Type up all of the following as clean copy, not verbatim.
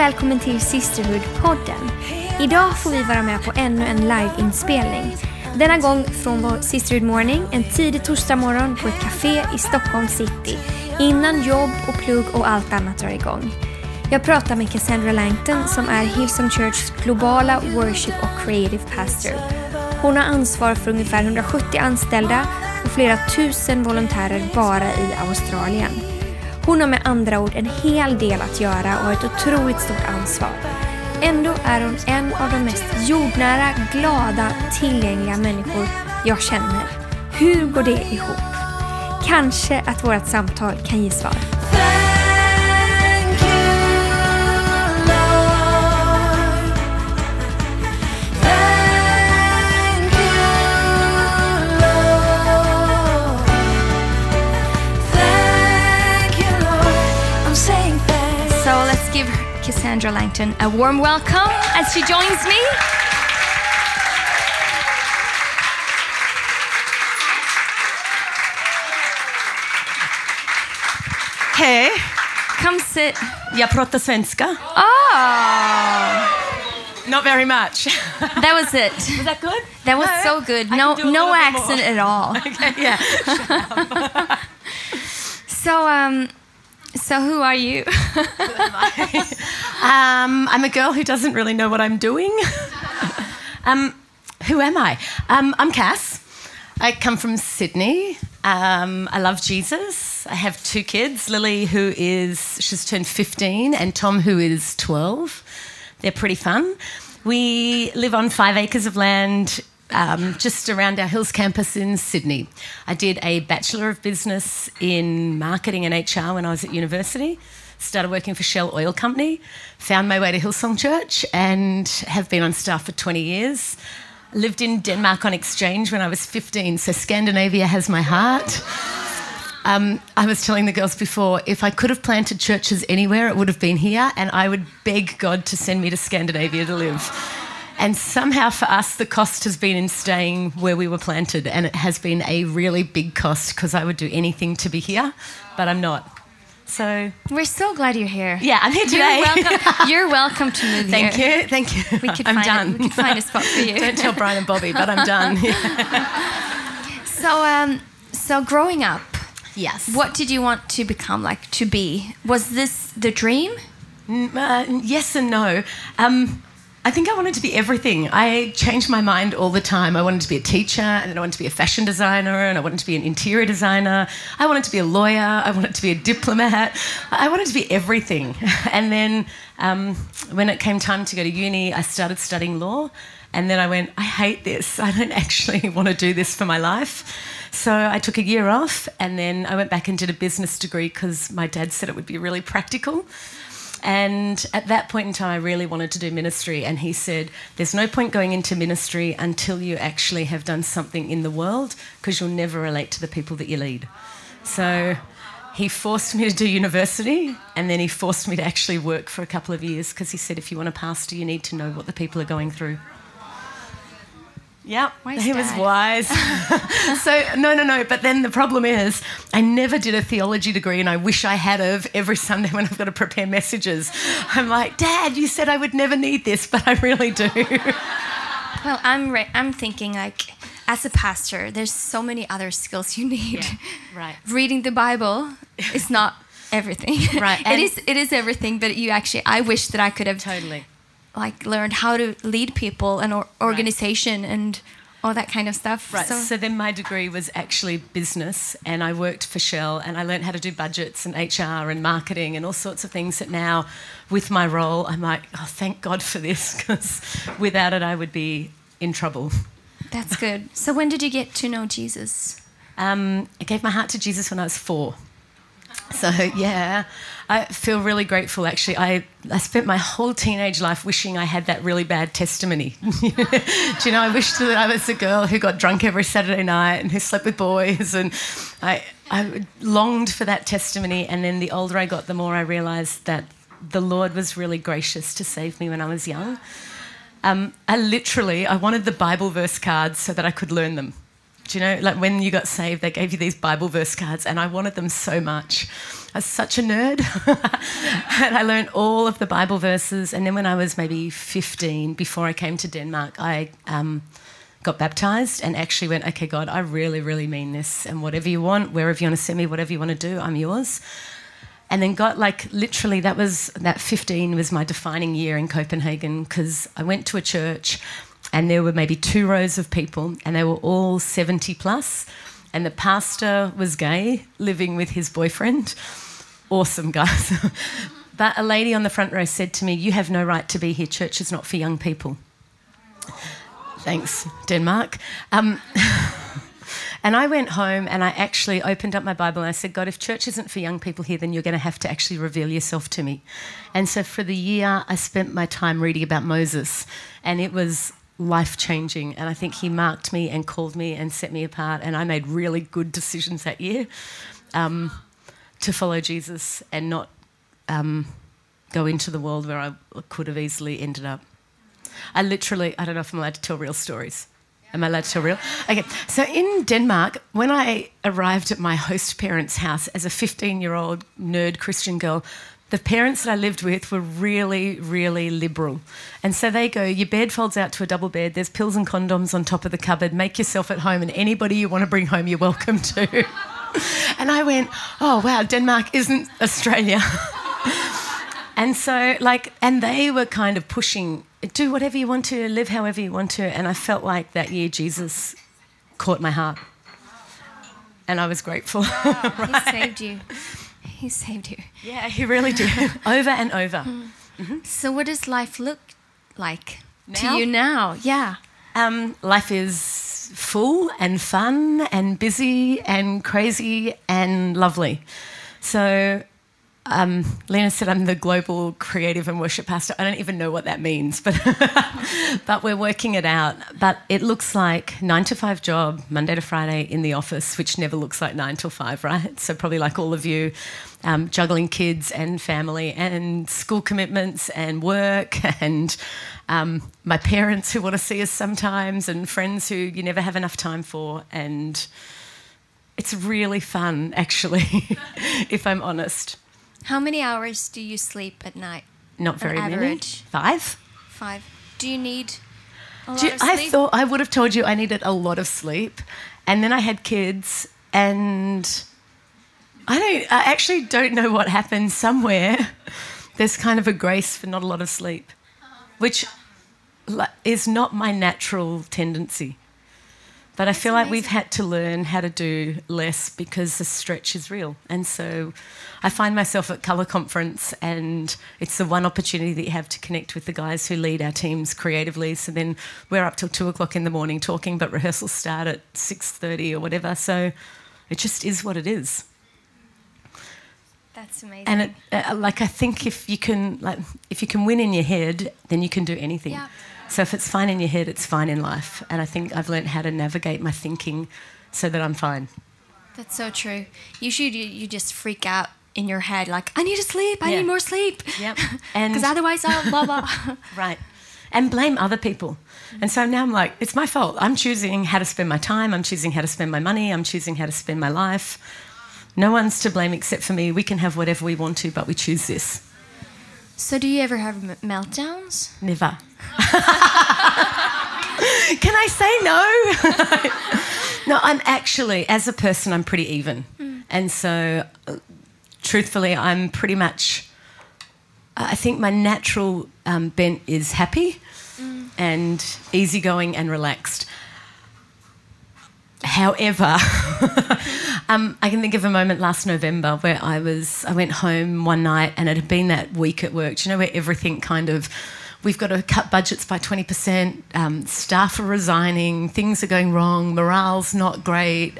välkommen till Sisterhood-podden. Idag får vi vara med på ännu en liveinspelning. Denna gång från vår Sisterhood Morning, en tidig torsdag morgon på ett café i Stockholm city. Innan jobb och plugg och allt annat drar igång. Jag pratar med Cassandra Langton som är Hillsong Churchs globala worship och creative pastor. Hon har ansvar för ungefär 170 anställda och flera tusen volontärer bara i Australien. Hon har med andra ord en hel del att göra och har ett otroligt stort ansvar. Ändå är hon en av de mest jordnära, glada, tillgängliga människor jag känner. Hur går det ihop? Kanske att vårt samtal kan ge svar. Cassandra Langton, a warm welcome as she joins me. Hej. Come sit. Jag pratar svenska. Oh. Not very much. That was it. Was that good? That was so good. No accent at all. Okay, yeah. So who are you? I'm a girl who doesn't really know what I'm doing. Who am I? I'm Cass. I come from Sydney. I love Jesus. I have two kids, Lily, she's turned 15, and Tom, who is 12. They're pretty fun. We live on 5 acres of land just around our Hills campus in Sydney. I did a Bachelor of Business in Marketing and HR when I was at university. Started working for Shell Oil Company, found my way to Hillsong Church and have been on staff for 20 years. Lived in Denmark on exchange when I was 15, so Scandinavia has my heart. I was telling the girls before, if I could have planted churches anywhere, it would have been here, and I would beg God to send me to Scandinavia to live. And somehow for us, the cost has been in staying where we were planted, and it has been a really big cost because I would do anything to be here, but I'm not. So we're so glad you're here. Yeah, I'm here today. You're welcome to move here. Thank you. We could find a spot for you. Don't tell Brian and Bobby, but I'm done. Yeah. So growing up, yes. What did you want to become? Like to be? Was this the dream? Yes and no. I think I wanted to be everything. I changed my mind all the time. I wanted to be a teacher, and then I wanted to be a fashion designer, and I wanted to be an interior designer. I wanted to be a lawyer. I wanted to be a diplomat. I wanted to be everything. And then when it came time to go to uni, I started studying law, and then I went, I hate this. I don't actually want to do this for my life. So I took a year off, and then I went back and did a business degree because my dad said it would be really practical. And at that point in time, I really wanted to do ministry. And he said, there's no point going into ministry until you actually have done something in the world, because you'll never relate to the people that you lead. So he forced me to do university, and then he forced me to actually work for a couple of years, because he said, if you want to pastor, you need to know what the people are going through. Yeah, he was wise. So, no. But then the problem is I never did a theology degree, and I wish I had of every Sunday when I've got to prepare messages. I'm like, Dad, you said I would never need this, but I really do. Well, I'm thinking, like, as a pastor, there's so many other skills you need. Yeah, right. Reading the Bible is not everything. Right. It is everything, but I wish that I could have... Totally. Like learned how to lead people and organization and all that kind of stuff. Right. So then my degree was actually business, and I worked for Shell, and I learned how to do budgets and HR and marketing and all sorts of things that now with my role I'm like, oh, thank God for this, because without it I would be in trouble. That's good. So when did you get to know Jesus? I gave my heart to Jesus when I was 4. So, yeah, I feel really grateful, actually. I spent my whole teenage life wishing I had that really bad testimony. Do you know, I wished that I was a girl who got drunk every Saturday night and who slept with boys, and I longed for that testimony. And then the older I got, the more I realised that the Lord was really gracious to save me when I was young. I wanted the Bible verse cards so that I could learn them. Do you know, like when you got saved, they gave you these Bible verse cards and I wanted them so much. I was such a nerd. And I learned all of the Bible verses. And then when I was maybe 15, before I came to Denmark, I got baptised and actually went, okay, God, I really, really mean this. And whatever you want, wherever you want to send me, whatever you want to do, I'm yours. And then got like literally that 15 was my defining year in Copenhagen because I went to a church and there were maybe two rows of people and they were all 70 plus and the pastor was gay living with his boyfriend. Awesome guys. But a lady on the front row said to me, "You have no right to be here. Church is not for young people." Thanks, Denmark. And I went home and I actually opened up my Bible and I said, God, if church isn't for young people here, then you're going to have to actually reveal yourself to me. And so for the year, I spent my time reading about Moses and it was life-changing. And I think he marked me and called me and set me apart and I made really good decisions that year to follow Jesus and not go into the world where I could have easily ended up. I don't know if I'm allowed to tell real stories. Am I allowed to tell real? Okay, so in Denmark, when I arrived at my host parents' house as a 15-year-old nerd Christian girl, the parents that I lived with were really, really liberal. And so they go, your bed folds out to a double bed, there's pills and condoms on top of the cupboard, make yourself at home and anybody you want to bring home, you're welcome to. And I went, oh, wow, Denmark isn't Australia. And so, and they were kind of pushing, do whatever you want to, live however you want to. And I felt like that year Jesus caught my heart. And I was grateful. Wow. Right? He saved you. He saved you. Yeah, he really did. Over and over. Mm-hmm. So what does life look like to you now? Yeah. Life is full and fun and busy and crazy and lovely. So... Lena said I'm the global creative and worship pastor. I don't even know what that means, but but we're working it out. But it looks like 9 to 5 job, Monday to Friday in the office, which never looks like 9 till 5, right? So probably like all of you, juggling kids and family and school commitments and work and my parents who want to see us sometimes and friends who you never have enough time for and it's really fun actually, if I'm honest. How many hours do you sleep at night? Not very many. 5? 5. Do you need a lot of sleep? I thought I would have told you I needed a lot of sleep. And then I had kids and I actually don't know what happened somewhere. There's kind of a grace for not a lot of sleep, which is not my natural tendency. But I feel like we've had to learn how to do less because the stretch is real. And so I find myself at Colour Conference and it's the one opportunity that you have to connect with the guys who lead our teams creatively. So then we're up till 2:00 in the morning talking, but rehearsals start at 6:30 or whatever. So it just is what it is. That's amazing. And it, I think if you can win in your head, then you can do anything. Yeah. So if it's fine in your head, it's fine in life. And I think I've learned how to navigate my thinking so that I'm fine. That's so true. Usually you just freak out in your head like, I need to sleep, I need more sleep. Yep. Because otherwise I'll blah, blah. Right. And blame other people. Mm-hmm. And so now I'm like, it's my fault. I'm choosing how to spend my time. I'm choosing how to spend my money. I'm choosing how to spend my life. No one's to blame except for me. We can have whatever we want to, but we choose this. So do you ever have meltdowns? Never. Can I say no? No, I'm actually, as a person, I'm pretty even. Mm. And so, truthfully, I'm pretty much, I think my natural bent is happy and easygoing and relaxed. However, I can think of a moment last November where I went home one night and it had been that week at work, where everything kind of, we've got to cut budgets by 20%, staff are resigning, things are going wrong, morale's not great,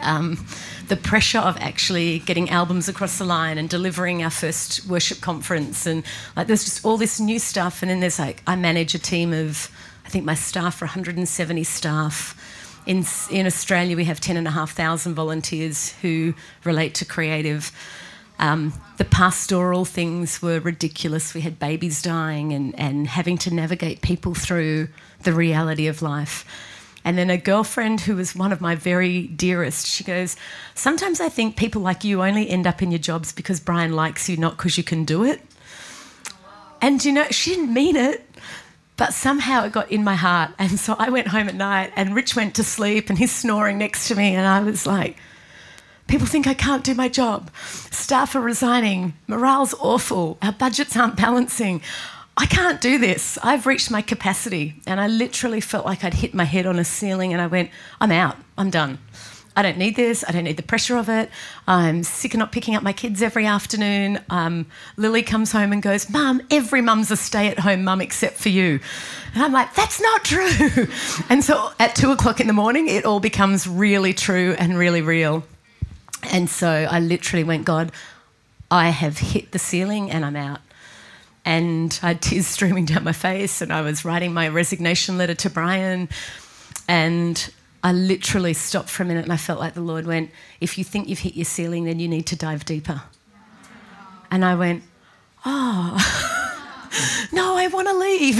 the pressure of actually getting albums across the line and delivering our first worship conference and there's just all this new stuff and then there's I manage a team of, I think my staff are 170 staff. In Australia, we have 10,500 volunteers who relate to creative. The pastoral things were ridiculous. We had babies dying and having to navigate people through the reality of life. And then a girlfriend who was one of my very dearest, she goes, sometimes I think people like you only end up in your jobs because Brian likes you, not because you can do it. And, you know, she didn't mean it, but somehow it got in my heart. And so I went home at night and Rich went to sleep and he's snoring next to me and I was like, people think I can't do my job. Staff are resigning. Morale's awful. Our budgets aren't balancing. I can't do this. I've reached my capacity. And I literally felt like I'd hit my head on a ceiling and I went, I'm out. I'm done. I don't need this. I don't need the pressure of it. I'm sick of not picking up my kids every afternoon. Lily comes home and goes, Mum, every mum's a stay-at-home mum except for you. And I'm like, that's not true. And so at 2:00 in the morning, it all becomes really true and really real. And so I literally went, God, I have hit the ceiling and I'm out. And I had tears streaming down my face and I was writing my resignation letter to Brian and I literally stopped for a minute and I felt like the Lord went, if you think you've hit your ceiling, then you need to dive deeper. And I went, oh, no, I want to leave.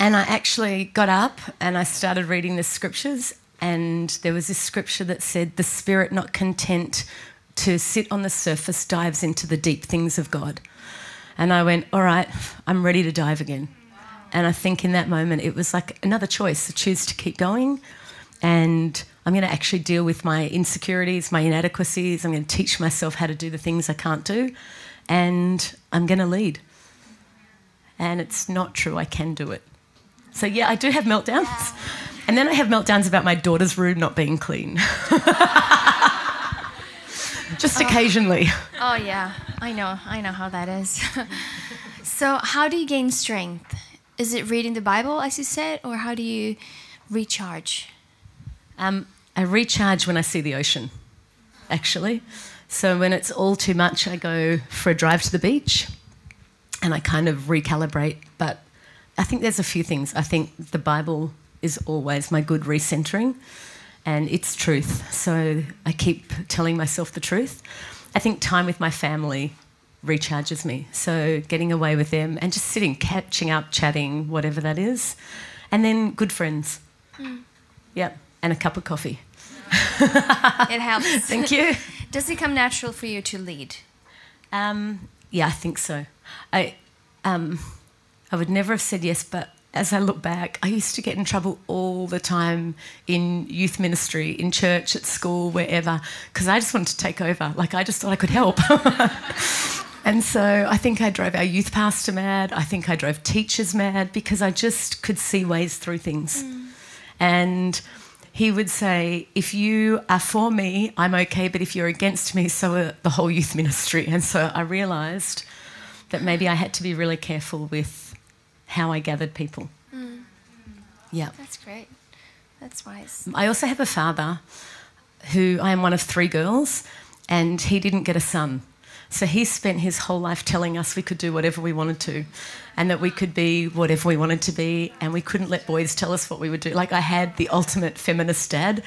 And I actually got up and I started reading the scriptures and there was this scripture that said, the spirit not content to sit on the surface dives into the deep things of God. And I went, all right, I'm ready to dive again. And I think in that moment, it was like another choice, to choose to keep going. And I'm going to actually deal with my insecurities, my inadequacies. I'm going to teach myself how to do the things I can't do. And I'm going to lead. And it's not true. I can do it. So, yeah, I do have meltdowns. Yeah. And then I have meltdowns about my daughter's room not being clean. Just occasionally. Oh, yeah. I know how that is. So how do you gain strength? Is it reading the Bible, as you said, or how do you recharge? I recharge when I see the ocean, actually. So when it's all too much, I go for a drive to the beach and I kind of recalibrate. But I think there's a few things. I think the Bible is always my good recentering and it's truth. So I keep telling myself the truth. I think time with my family recharges me. So getting away with them and just sitting, catching up, chatting, whatever that is. And then good friends. Mm. Yep. And a cup of coffee. It helps. Thank you. Does it come natural for you to lead? Yeah, I think so. I would never have said yes, but as I look back, I used to get in trouble all the time in youth ministry, in church, at school, wherever, because I just wanted to take over. Like, I just thought I could help. And so I think I drove our youth pastor mad. I think I drove teachers mad because I just could see ways through things. Mm. And he would say, if you are for me, I'm okay, but if you're against me, so are the whole youth ministry. And so I realised that maybe I had to be really careful with how I gathered people. Mm. Yeah. That's great. That's wise. I also have a father who, I am one of three girls, and he didn't get a son. So he spent his whole life telling us we could do whatever we wanted to and that we could be whatever we wanted to be and we couldn't let boys tell us what we would do. Like, I had the ultimate feminist dad,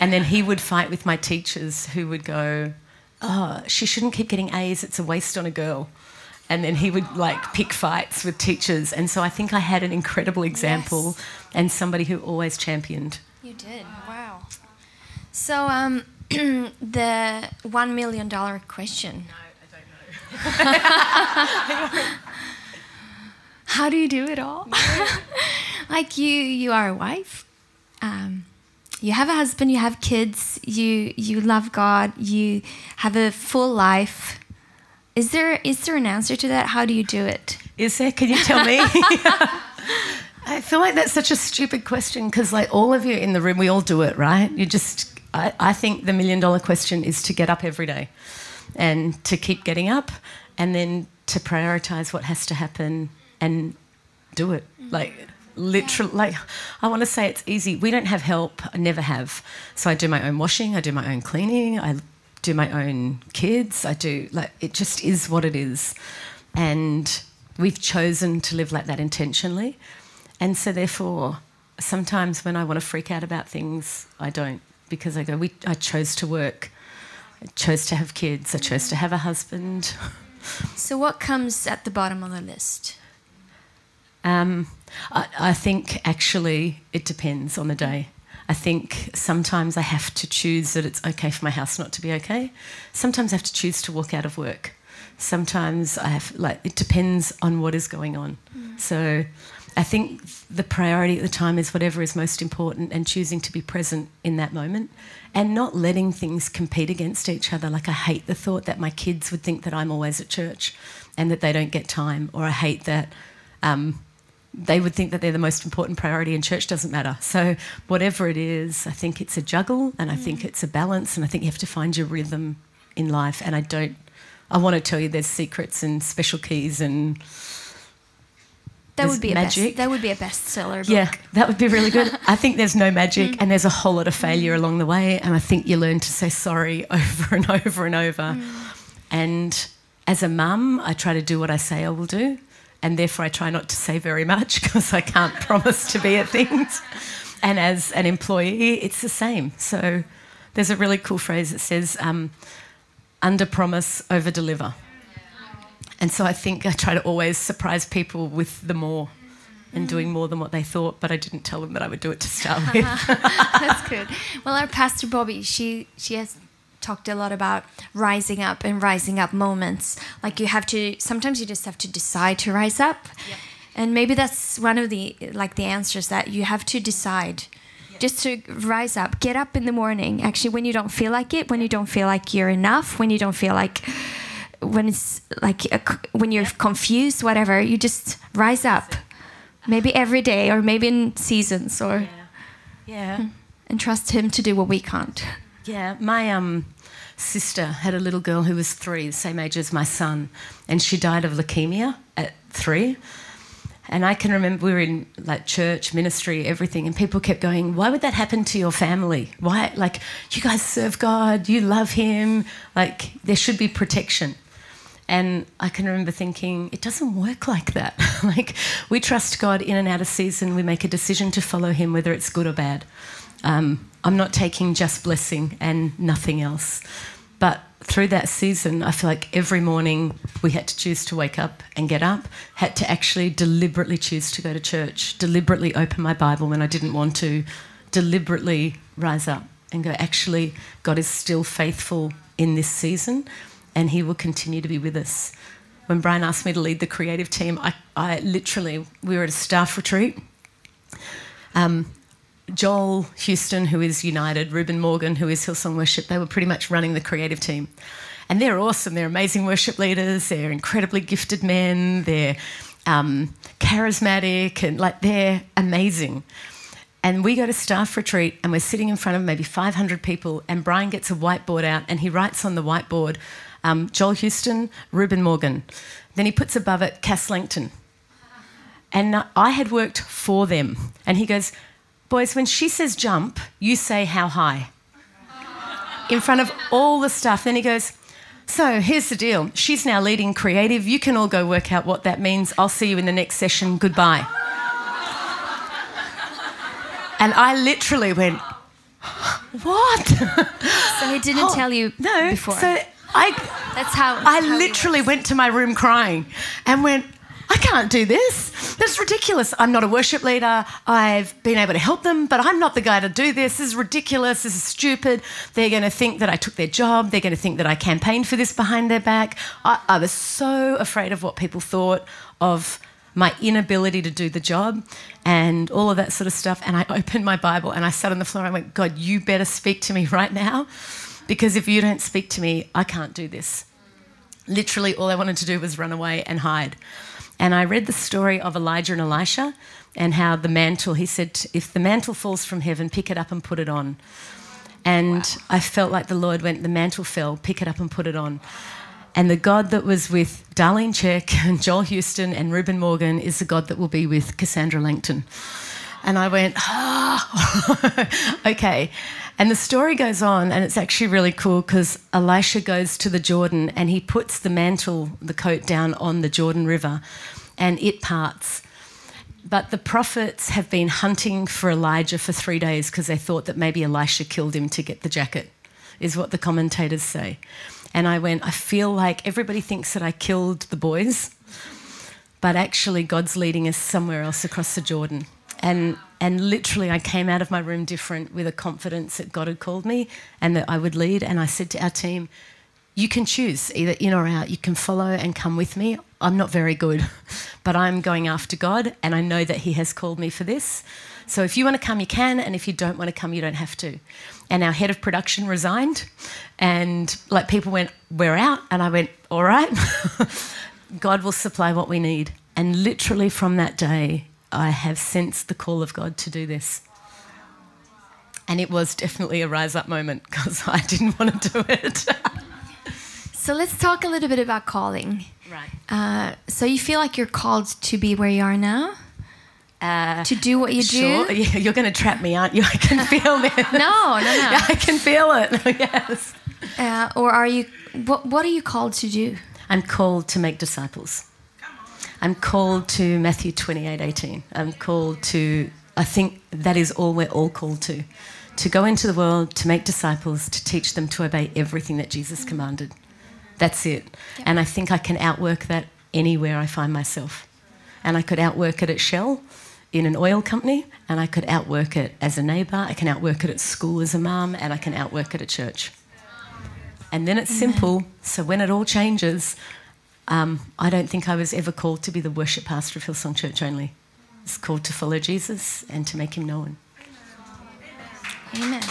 and then he would fight with my teachers who would go, oh, she shouldn't keep getting A's, it's a waste on a girl. And then he would, like, pick fights with teachers. And so I think I had an incredible example. Yes. And somebody who always championed. You did. Wow. So the $1 million question. No, I don't know. How do you do it all? No. Like, you are a wife. You have a husband. You have kids. You love God. You have a full life. Is there an answer to that? How do you do it? Is there? Can you tell me? I feel like that's such a stupid question because, like, all of you in the room, we all do it, right? You just, I think the $1 million question is to get up every day and to keep getting up and then to prioritise what has to happen and do it. Mm-hmm. Like, literally, like, I want to say it's easy. We don't have help. I never have. So I do my own washing. I do my own cleaning. I do my own kids. I do, like, it just is what it is. And we've chosen to live like that intentionally. And so therefore, sometimes when I want to freak out about things, I don't, because I go, I chose to work. I chose to have kids. I chose to have a husband. So what comes at the bottom of the list? I think actually it depends on the day. I think sometimes I have to choose that it's okay for my house not to be okay. Sometimes I have to choose to walk out of work. Sometimes I have, like, it depends on what is going on. Mm. So I think the priority at the time is whatever is most important and choosing to be present in that moment and not letting things compete against each other. Like, I hate the thought that my kids would think that I'm always at church and that they don't get time, or I hate that they would think that they're the most important priority and church doesn't matter. So whatever it is, I think it's a juggle, and I think it's a balance, and I think you have to find your rhythm in life. And I want to tell you there's secrets and special keys and magic. That would be a bestseller book. Yeah, that would be really good. I think there's no magic and there's a whole lot of failure along the way, and I think you learn to say sorry over and over and over. And as a mum, I try to do what I say I will do, and therefore I try not to say very much because I can't promise to be at things. And as an employee, it's the same. So there's a really cool phrase that says, under-promise, over-deliver. And so I think I try to always surprise people with the more and doing more than what they thought, but I didn't tell them that I would do it to start with. That's good. Well, our pastor, Bobby, she has talked a lot about rising up and rising up moments. Like, you have to, sometimes you just have to decide to rise up. Yep. And maybe that's one of the answers, that you have to decide. Just to rise up, get up in the morning. Actually, when you don't feel like it, when you don't feel like you're enough, when you don't feel like, when it's like when you're confused, whatever, you just rise up. Maybe every day, or maybe in seasons, or and trust him to do what we can't. Yeah, my sister had a little girl who was 3, the same age as my son, and she died of leukemia at 3. And I can remember we were in, like, church, ministry, everything, and people kept going, why would that happen to your family? Why? Like, you guys serve God, you love him, like, there should be protection. And I can remember thinking, it doesn't work like that. Like, we trust God in and out of season. We make a decision to follow him, whether it's good or bad. I'm not taking just blessing and nothing else. But through that season, I feel like every morning we had to choose to wake up and get up, had to actually deliberately choose to go to church, deliberately open my Bible when I didn't want to, deliberately rise up and go, actually, God is still faithful in this season and he will continue to be with us. When Brian asked me to lead the creative team, I literally, we were at a staff retreat. Joel Houston, who is United, Reuben Morgan, who is Hillsong Worship, they were pretty much running the creative team. And they're awesome. They're amazing worship leaders. They're incredibly gifted men. They're charismatic, and, like, they're amazing. And we go to staff retreat and we're sitting in front of maybe 500 people, and Brian gets a whiteboard out and he writes on the whiteboard, Joel Houston, Reuben Morgan. Then he puts above it Cass Langton. And I had worked for them. And he goes, boys, when she says jump, you say how high. In front of all the staff. Then he goes, so here's the deal. She's now leading creative. You can all go work out what that means. I'll see you in the next session. Goodbye. And I literally went, what? So he didn't tell you before? No, so I literally went to my room crying and went, I can't do this. That's ridiculous. I'm not a worship leader. I've been able to help them, but I'm not the guy to do this. This is ridiculous. This is stupid. They're going to think that I took their job. They're going to think that I campaigned for this behind their back. I was so afraid of what people thought of my inability to do the job and all of that sort of stuff. And I opened my Bible and I sat on the floor and I went, God, you better speak to me right now, because if you don't speak to me, I can't do this. Literally all I wanted to do was run away and hide. And I read the story of Elijah and Elisha and how the mantle, he said, if the mantle falls from heaven, pick it up and put it on. And I felt like the Lord went, the mantle fell, pick it up and put it on. And the God that was with Darlene Check and Joel Houston and Reuben Morgan is the God that will be with Cassandra Langton. And I went, okay. And the story goes on, and it's actually really cool, because Elisha goes to the Jordan and he puts the mantle, the coat, down on the Jordan River and it parts. But the prophets have been hunting for Elijah for 3 days because they thought that maybe Elisha killed him to get the jacket, is what the commentators say. And I went, I feel like everybody thinks that I killed the boys, but actually God's leading us somewhere else across the Jordan. And literally I came out of my room different, with a confidence that God had called me and that I would lead. And I said to our team, you can choose either in or out. You can follow and come with me. I'm not very good, but I'm going after God, and I know that he has called me for this. So if you want to come, you can, and if you don't want to come, you don't have to. And our head of production resigned, and like people went, we're out. And I went, all right, God will supply what we need. And literally from that day, I have sensed the call of God to do this. And it was definitely a rise up moment, because I didn't want to do it. So let's talk a little bit about calling. Right. So you feel like you're called to be where you are now? To do what you do? Yeah, you're going to trap me, aren't you? I can feel this. No. Yeah, I can feel it. Yes. Or are you? What are you called to do? I'm called to make disciples. I'm called to Matthew 28:18. I'm called to, I think that is all we're all called to go into the world, to make disciples, to teach them to obey everything that Jesus commanded. That's it. Yep. And I think I can outwork that anywhere I find myself. And I could outwork it at Shell, in an oil company, and I could outwork it as a neighbour, I can outwork it at school as a mum, and I can outwork it at church. And then it's simple, so when it all changes, I don't think I was ever called to be the worship pastor of Hillsong Church only. It's called to follow Jesus and to make him known. Amen.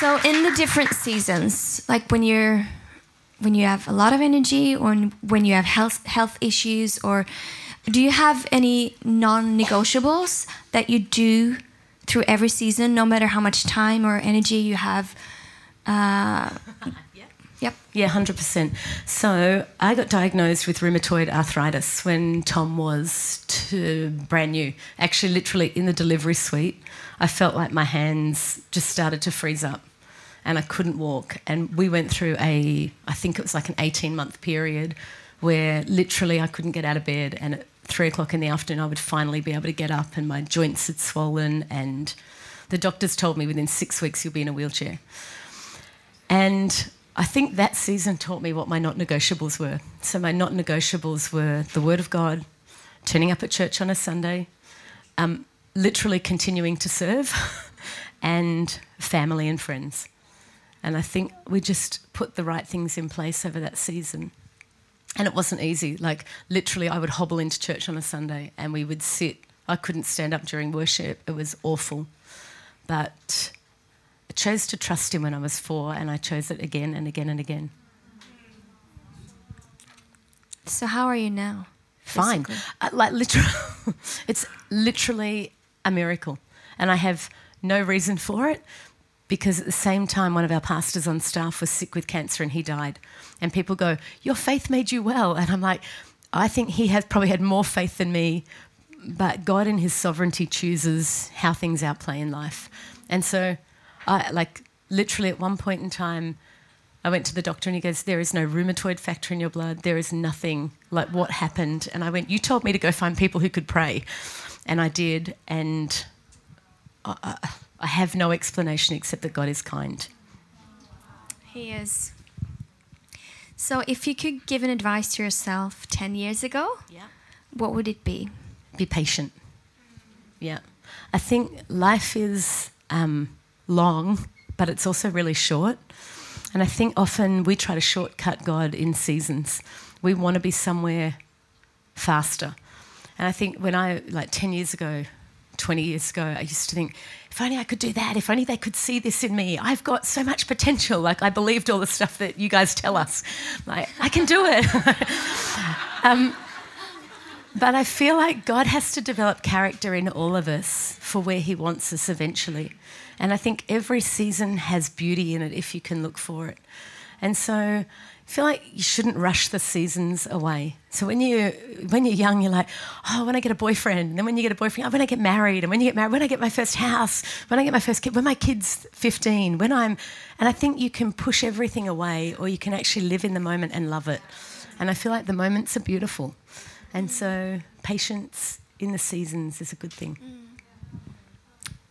So in the different seasons, like when you have a lot of energy, or when you have health issues, or do you have any non-negotiables that you do through every season, no matter how much time or energy you have? Yep. Yeah, 100%. So I got diagnosed with rheumatoid arthritis when Tom was brand new. Actually, literally in the delivery suite, I felt like my hands just started to freeze up. And I couldn't walk. And we went through I think it was like an 18-month period where literally I couldn't get out of bed, and at 3 o'clock in the afternoon I would finally be able to get up, and my joints had swollen, and the doctors told me within 6 weeks you'll be in a wheelchair. And I think that season taught me what my not-negotiables were. So my not-negotiables were the Word of God, turning up at church on a Sunday, literally continuing to serve, and family and friends. And I think we just put the right things in place over that season. And it wasn't easy. Like, literally, I would hobble into church on a Sunday and we would sit. I couldn't stand up during worship. It was awful. But I chose to trust him when I was 4, and I chose it again and again and again. So how are you now? Fine. Like, literally, it's literally a miracle. And I have no reason for it. Because at the same time, one of our pastors on staff was sick with cancer and he died. And people go, your faith made you well. And I'm like, I think he has probably had more faith than me, but God in his sovereignty chooses how things outplay in life. And so I, like, literally at one point in time, I went to the doctor and he goes, there is no rheumatoid factor in your blood. There is nothing. Like, what happened? And I went, you told me to go find people who could pray. And I did. And I have no explanation except that God is kind. He is. So if you could give an advice to yourself 10 years ago, what would it be? Be patient. Yeah. I think life is long, but it's also really short. And I think often we try to shortcut God in seasons. We want to be somewhere faster. And I think when I, like 10 years ago, 20 years ago, I used to think, if only I could do that, if only they could see this in me. I've got so much potential. Like, I believed all the stuff that you guys tell us. Like, I can do it. But I feel like God has to develop character in all of us for where he wants us eventually. And I think every season has beauty in it if you can look for it. And so I feel like you shouldn't rush the seasons away. So when you're young, you're like, oh, when I get a boyfriend, and then when you get a boyfriend, oh, when I get married, and when you get married, when I get my first house, when I get my first kid, when my kid's 15, and I think you can push everything away, or you can actually live in the moment and love it. And I feel like the moments are beautiful. And so patience in the seasons is a good thing.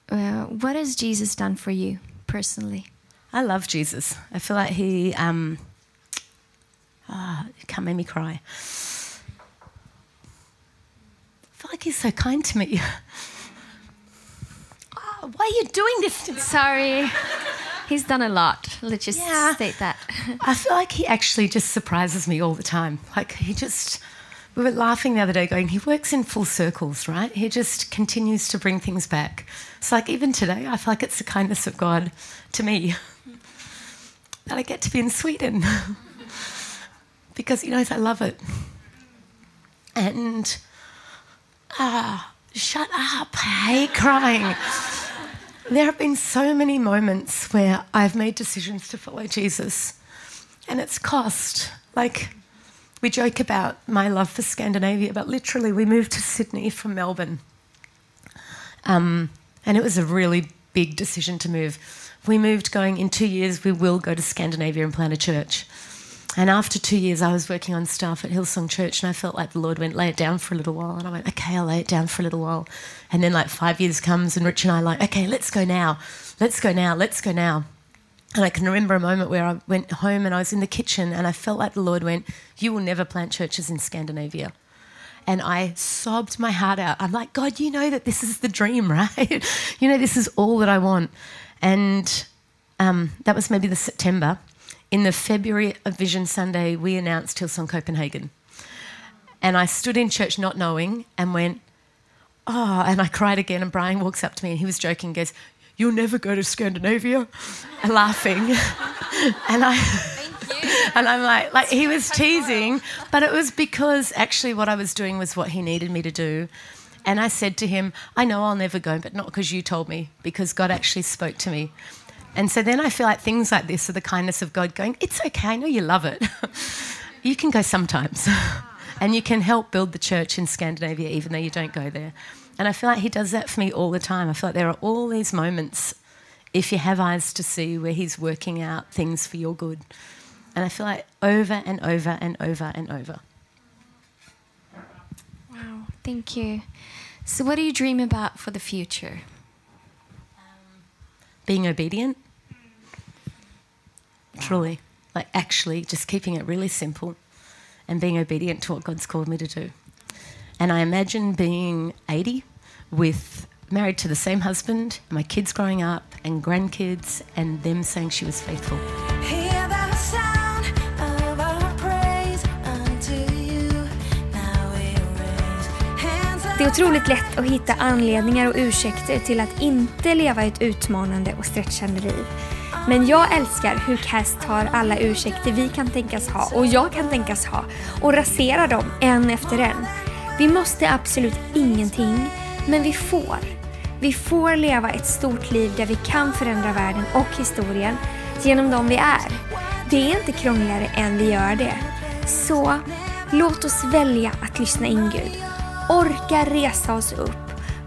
What has Jesus done for you personally? I love Jesus. I feel like he It can't make me cry. I feel like he's so kind to me. Oh, why are you doing this to me? Sorry. He's done a lot. Let's just state that. I feel like he actually just surprises me all the time. Like we were laughing the other day going, he works in full circles, right? He just continues to bring things back. It's like even today, I feel like it's the kindness of God to me that I get to be in Sweden because, you know, I love it. And, shut up, I hate crying. There have been so many moments where I've made decisions to follow Jesus and it's cost, like... We joke about my love for Scandinavia, but literally we moved to Sydney from Melbourne. And it was a really big decision to move. We moved going, in 2 years, we will go to Scandinavia and plant a church. And after 2 years, I was working on staff at Hillsong Church and I felt like the Lord went, lay it down for a little while. And I went, okay, I'll lay it down for a little while. And then like 5 years comes and Rich and I are like, okay, let's go now. Let's go now. Let's go now. And I can remember a moment where I went home and I was in the kitchen and I felt like the Lord went, you will never plant churches in Scandinavia. And I sobbed my heart out. I'm like, God, you know that this is the dream, right? You know, this is all that I want. And that was maybe the September. In the February of Vision Sunday, we announced Hillsong Copenhagen. And I stood in church not knowing and went, oh, and I cried again. And Brian walks up to me and he was joking and goes, you'll never go to Scandinavia, and laughing. And I'm like he was teasing, but it was because actually what I was doing was what he needed me to do. And I said to him, I know I'll never go, but not because you told me, because God actually spoke to me. And so then I feel like things like this are the kindness of God going, it's okay, I know you love it. You can go sometimes. And you can help build the church in Scandinavia even though you don't go there. And I feel like he does that for me all the time. I feel like there are all these moments, if you have eyes to see, where he's working out things for your good. And I feel like over and over and over and over. Wow, thank you. So what do you dream about for the future? Being obedient. Truly. Like actually just keeping it really simple and being obedient to what God's called me to do. And I imagine being 80 with married to the same husband, my kids growing up and grandkids and them saying she was faithful. Hear the sound of our praise unto you. Now we raise hands up. Det är otroligt lätt att hitta anledningar och ursäkter till att inte leva ett utmanande och stretchande liv. Men jag älskar hur Cass tar alla ursäkter vi kan tänkas ha och jag kan tänkas ha och raserar dem en efter en. Vi måste absolut ingenting, men vi får. Vi får leva ett stort liv där vi kan förändra världen och historien genom dem vi är. Det är inte krångligare än vi gör det. Så låt oss välja att lyssna in Gud. Orka resa oss upp.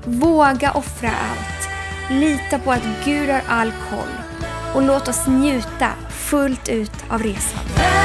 Våga offra allt. Lita på att Gud har all koll. Och låt oss njuta fullt ut av resan.